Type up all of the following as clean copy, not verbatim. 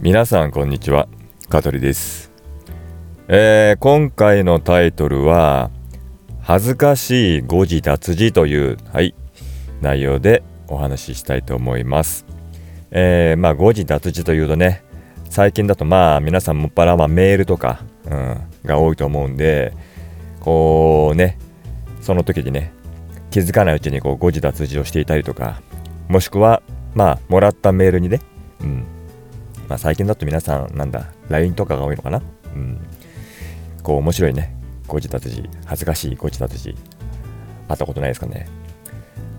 皆さんこんにちは、香取です。今回のタイトルは恥ずかしい誤字脱字という、内容でお話ししたいと思います。誤字脱字というとね、最近だと皆さんもっぱらメールとか、が多いと思うんで、こうね、その時にね、気づかないうちにこう誤字脱字をしていたりとか、もしくはもらったメールにね、最近だと皆さんLINE とかが多いのかな、こう面白いね誤字脱字、恥ずかしい誤字脱字あったことないですかね。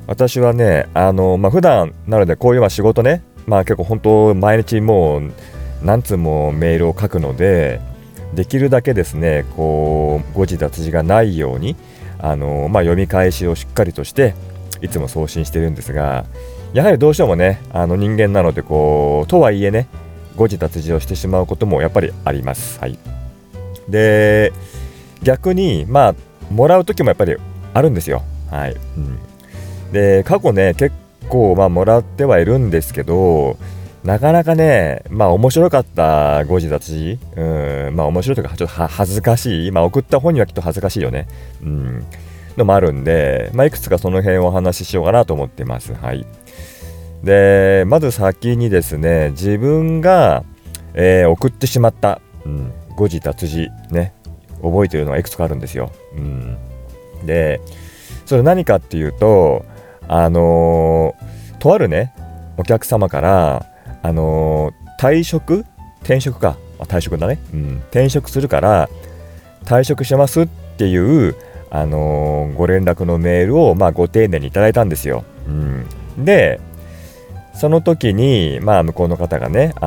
私はね、普段なのでこういう仕事ね、結構本当毎日もう何通もメールを書くので、できるだけですねこう誤字脱字がないように読み返しをしっかりとしていつも送信してるんですが、やはりどうしてもね、人間なのでこうとはいえね、誤字脱字をしてしまうこともやっぱりあります。で、逆にもらう時もやっぱりあるんですよ。で、過去ね結構もらってはいるんですけど、なかなかね面白かった誤字脱字、面白いというかちょっと恥ずかしい、送った本にはきっと恥ずかしいよね、のもあるんで、いくつかその辺をお話ししようかなと思ってます。で、まず先にですね、自分が、送ってしまった、誤字脱字ね、覚えてるのがいくつかあるんですよ。で、それ何かっていうと、とあるねお客様から転職するから退職しますっていうご連絡のメールをご丁寧にいただいたんですよ。で、その時に向こうの方がね、香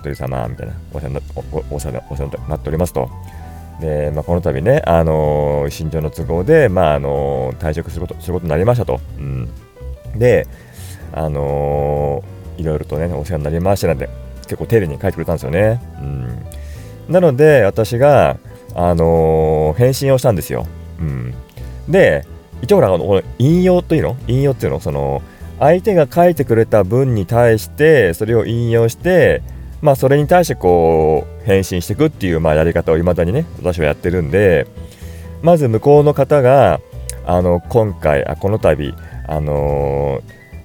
取様みたいなお世話になっておりますと。で、この度ね、身長の都合で退職することになりましたと。で、いろいろとねお世話になりましたなんて結構丁寧に書いてくれたんですよね。なので私が返信をしたんですよ。で、一応この引用っていうの相手が書いてくれた文に対してそれを引用して、それに対してこう返信していくっていうやり方をいまだにね私はやってるんで、まず向こうの方がこの度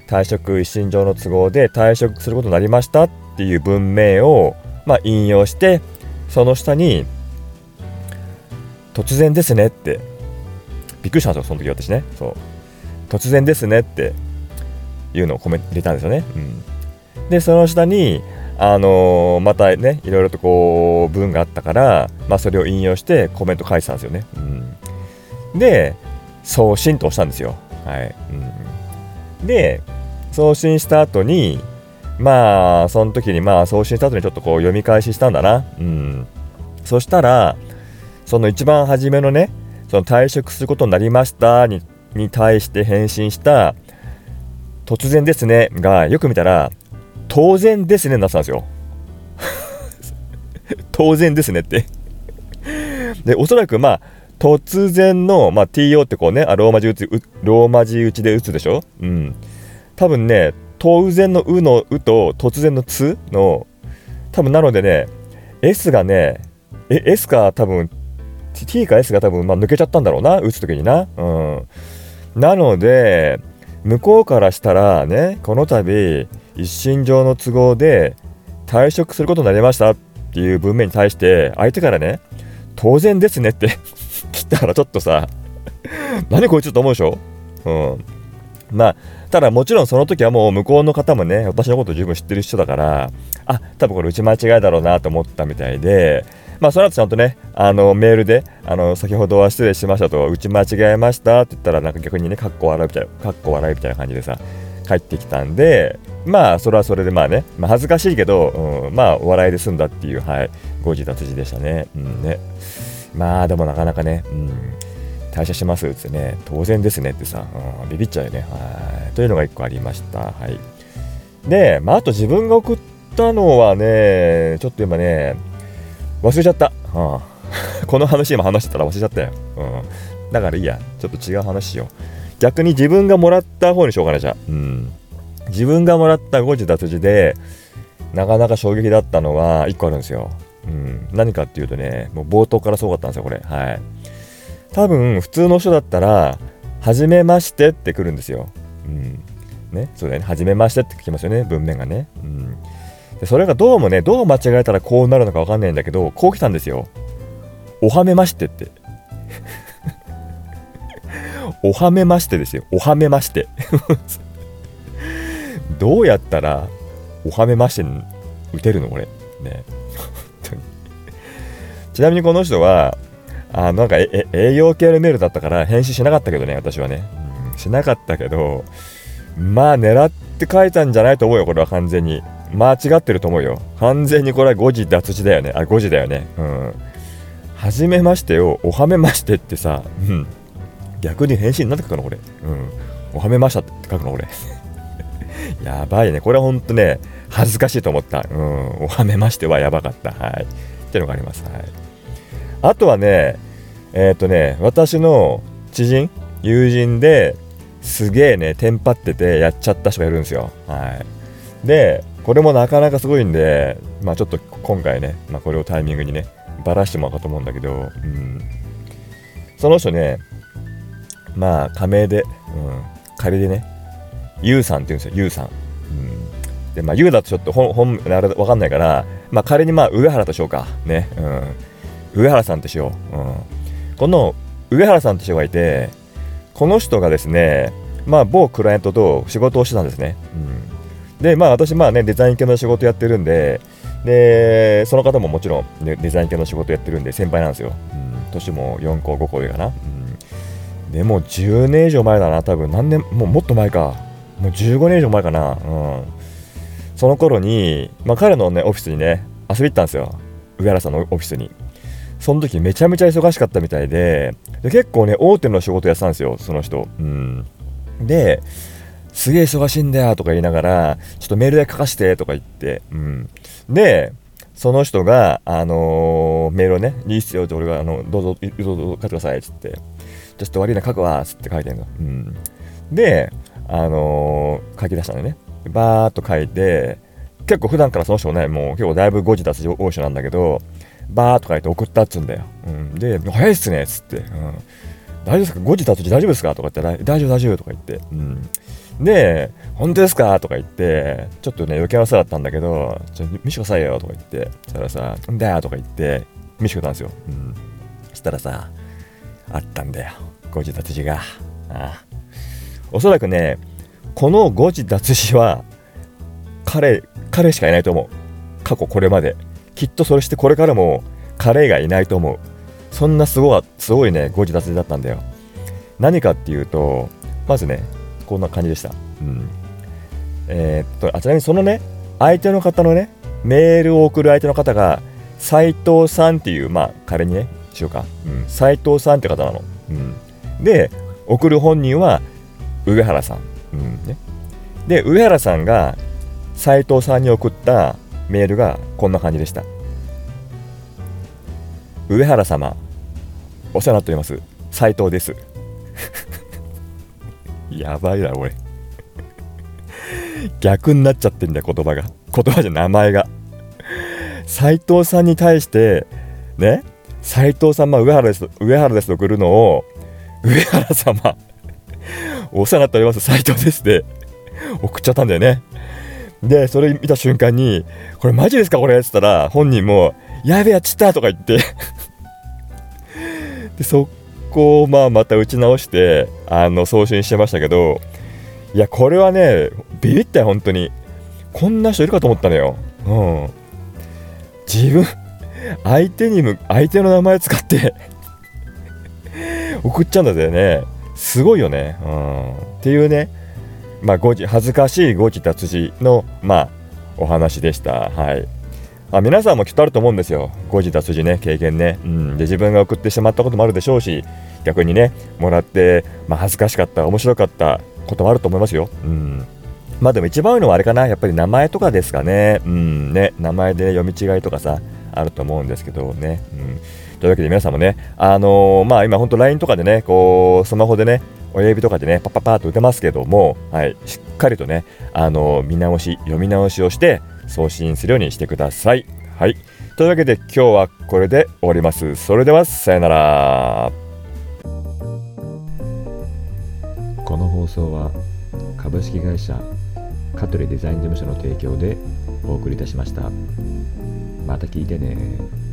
退職、一身上の都合で退職することになりましたっていう文明を引用して、その下に突然ですねってびっくりしたんですよ、その時私ね。突然ですねっていうのを入れたんですよね。で、その下にまたねいろいろとこう文があったから、それを引用してコメント返したんですよね。で、送信と押したんですよ。で、送信した後にその時に送信した後にちょっとこう読み返ししたんだな。そしたらその一番初めのね、その退職することになりましたに対して返信した突然ですねが、よく見たら当然ですねになってたんですよ。当然ですねってで、おそらく突然のTO ってこうね、ローマ字打ちで打つでしょ。多分ね、当然のうのうと突然のつの多分なのでね、 S がね、S か多分T か S が多分抜けちゃったんだろうな、打つときにな。なので向こうからしたらね、この度一身上の都合で退職することになりましたっていう文面に対して相手からね、当然ですねって来たらちょっと何こいつと思うでしょ。ただもちろんその時はもう向こうの方もね私のことを十分知ってる人だから、多分これ打ち間違いだろうなと思ったみたいで、その後ちゃんとねメールで先ほどは失礼しましたと打ち間違えましたって言ったら、逆にねかっこ笑いみたいな感じで帰ってきたんで、それはそれでね、恥ずかしいけど、お笑いで済んだっていう、誤字脱字でしたね。でもなかなかね、退社しますってね、当然ですねってビビっちゃうよね。というのが1個ありました。で、あと自分が送ったのはね、ちょっと今ね忘れちゃった。この話今話してたら忘れちゃったよ。だからいいや、ちょっと違う話しよう。逆に自分がもらった方にしようかな、じゃあ。自分がもらった誤字脱字でなかなか衝撃だったのが1個あるんですよ。何かっていうとね、もう冒頭からすごかったんですよ、これ。はい。多分普通の人だったら、はじめましてって来るんですよ。ね、そうだよね。はじめましてって来ますよね、文面がね。でそれがどうもね、どう間違えたらこうなるのかわかんないんだけど、こう来たんですよ。おはめましてって。おはめましてですよ。おはめまして。どうやったらおはめましてに打てるのこれ。ね。ちなみにこの人はなんか栄養系のメールだったから返信しなかったけどね、私はね、しなかったけど、まあ狙って書いたんじゃないと思うよ、これは。完全に間違ってると思うよ、完全に。これは誤字脱字だよね。誤字だよね。はじめましてをおはめましてってさ、逆に返信なんて書くのこれ。おはめましたって書くのこれ。やばいね、これはほんとね、恥ずかしいと思った。おはめましてはやばかった。はい、っていうのがあります。はい。あとはね、私の知人、友人ですげえね、テンパっててやっちゃった人がいるんですよ。はい。で、これもなかなかすごいんで、まあちょっと今回ね、まあこれをタイミングにね、ばらしてもらおうかと思うんだけど、その人ね、まあ仮名で、仮でね、ゆうさんって言うんですよ、ゆうさん。で、まあゆうだとちょっとあれわかんないから、まあ仮にまあ上原としようか。ね。上原さんとしよう。この上原さんと人がいて、この人がですね、まあ某クライアントと仕事をしてたんですね。で、まあ私まあね、デザイン系の仕事やってるんで、で、その方ももちろん、ね、デザイン系の仕事やってるんで先輩なんですよ。年も4個5個上かな。でも10年以上前だな、多分。何年、もっと前か。もう15年以上前かな。その頃に、まあ、彼のねオフィスにね遊びに行ったんですよ、上原さんのオフィスに。その時めちゃめちゃ忙しかったみたい で結構ね大手の仕事やってたんですよ、その人。ですげえ忙しいんだよとか言いながら、ちょっとメールで書かせてとか言って、でその人がメールをね、いいっすよって俺がどうぞ書いてくださいっつって、ちょっと悪いな書くわっつって書いてるの。で書き出したのね。バーっと書いて、結構普段からその人もね、もう結構だいぶ誤字脱字多い人なんだけど、バーっと書いて送ったっつうんだよ。で、早いっすねっつって、大丈夫ですか、誤字脱字大丈夫ですかとか言って、大丈夫とか言って、で、本当ですかとか言って、ちょっとね余計なさだったんだけど、ちょっと見せてくださいよとか言って、そしたらさ、んだよとか言って見せてくれたんですよ。そしたらさ、あったんだよ、誤字脱字が。おそらくね、この誤字脱字は彼しかいないと思う。過去これまできっと、それしてこれからも彼がいないと思う。そんなすごいね誤字脱字だったんだよ。何かっていうと、まずねこんな感じでした。ちなみにそのね相手の方のねメールを送る相手の方が斉藤さんっていう、まあ彼にねしようか、斉藤さんって方なの。で送る本人は上原さん。ね、で上原さんが斉藤さんに送ったメールがこんな感じでした。上原様、お世話になっております斉藤です。やばいな俺。逆になっちゃってんだよ、言葉じゃ名前が。斉藤さんに対してね、斉藤様上原ですと送るのを、上原様お世話になっております斉藤ですで送っちゃったんだよね。でそれ見た瞬間に、これマジですかこれって言ったら、本人もやべえやっちったとか言ってでそこをまあまた打ち直して送信してましたけど、いやこれはねビビったよ本当に。こんな人いるかと思ったのよ。自分相手の名前使って送っちゃうんだよね。すごいよね。っていうね、まあ恥ずかしい誤字脱字のまあお話でした。はい。皆さんもきっとあると思うんですよ、誤字脱字ね、経験ね。で自分が送ってしまったこともあるでしょうし、逆にねもらって、まあ、恥ずかしかった面白かったこともあると思いますよ。まあでも一番多いのはあれかな、やっぱり名前とかですかね。ね、名前で読み違いとかさあると思うんですけどね。というわけで皆さんもね、まあ今ほんと LINE とかでね、こうスマホでね親指とかでねパッパッパーと打てますけども、はい、しっかりとね見直し読み直しをして、送信するようにしてください。はい。というわけで今日はこれで終わります。それではさよなら。この放送は株式会社香取デザイン事務所の提供でお送りいたしました。また聞いてね。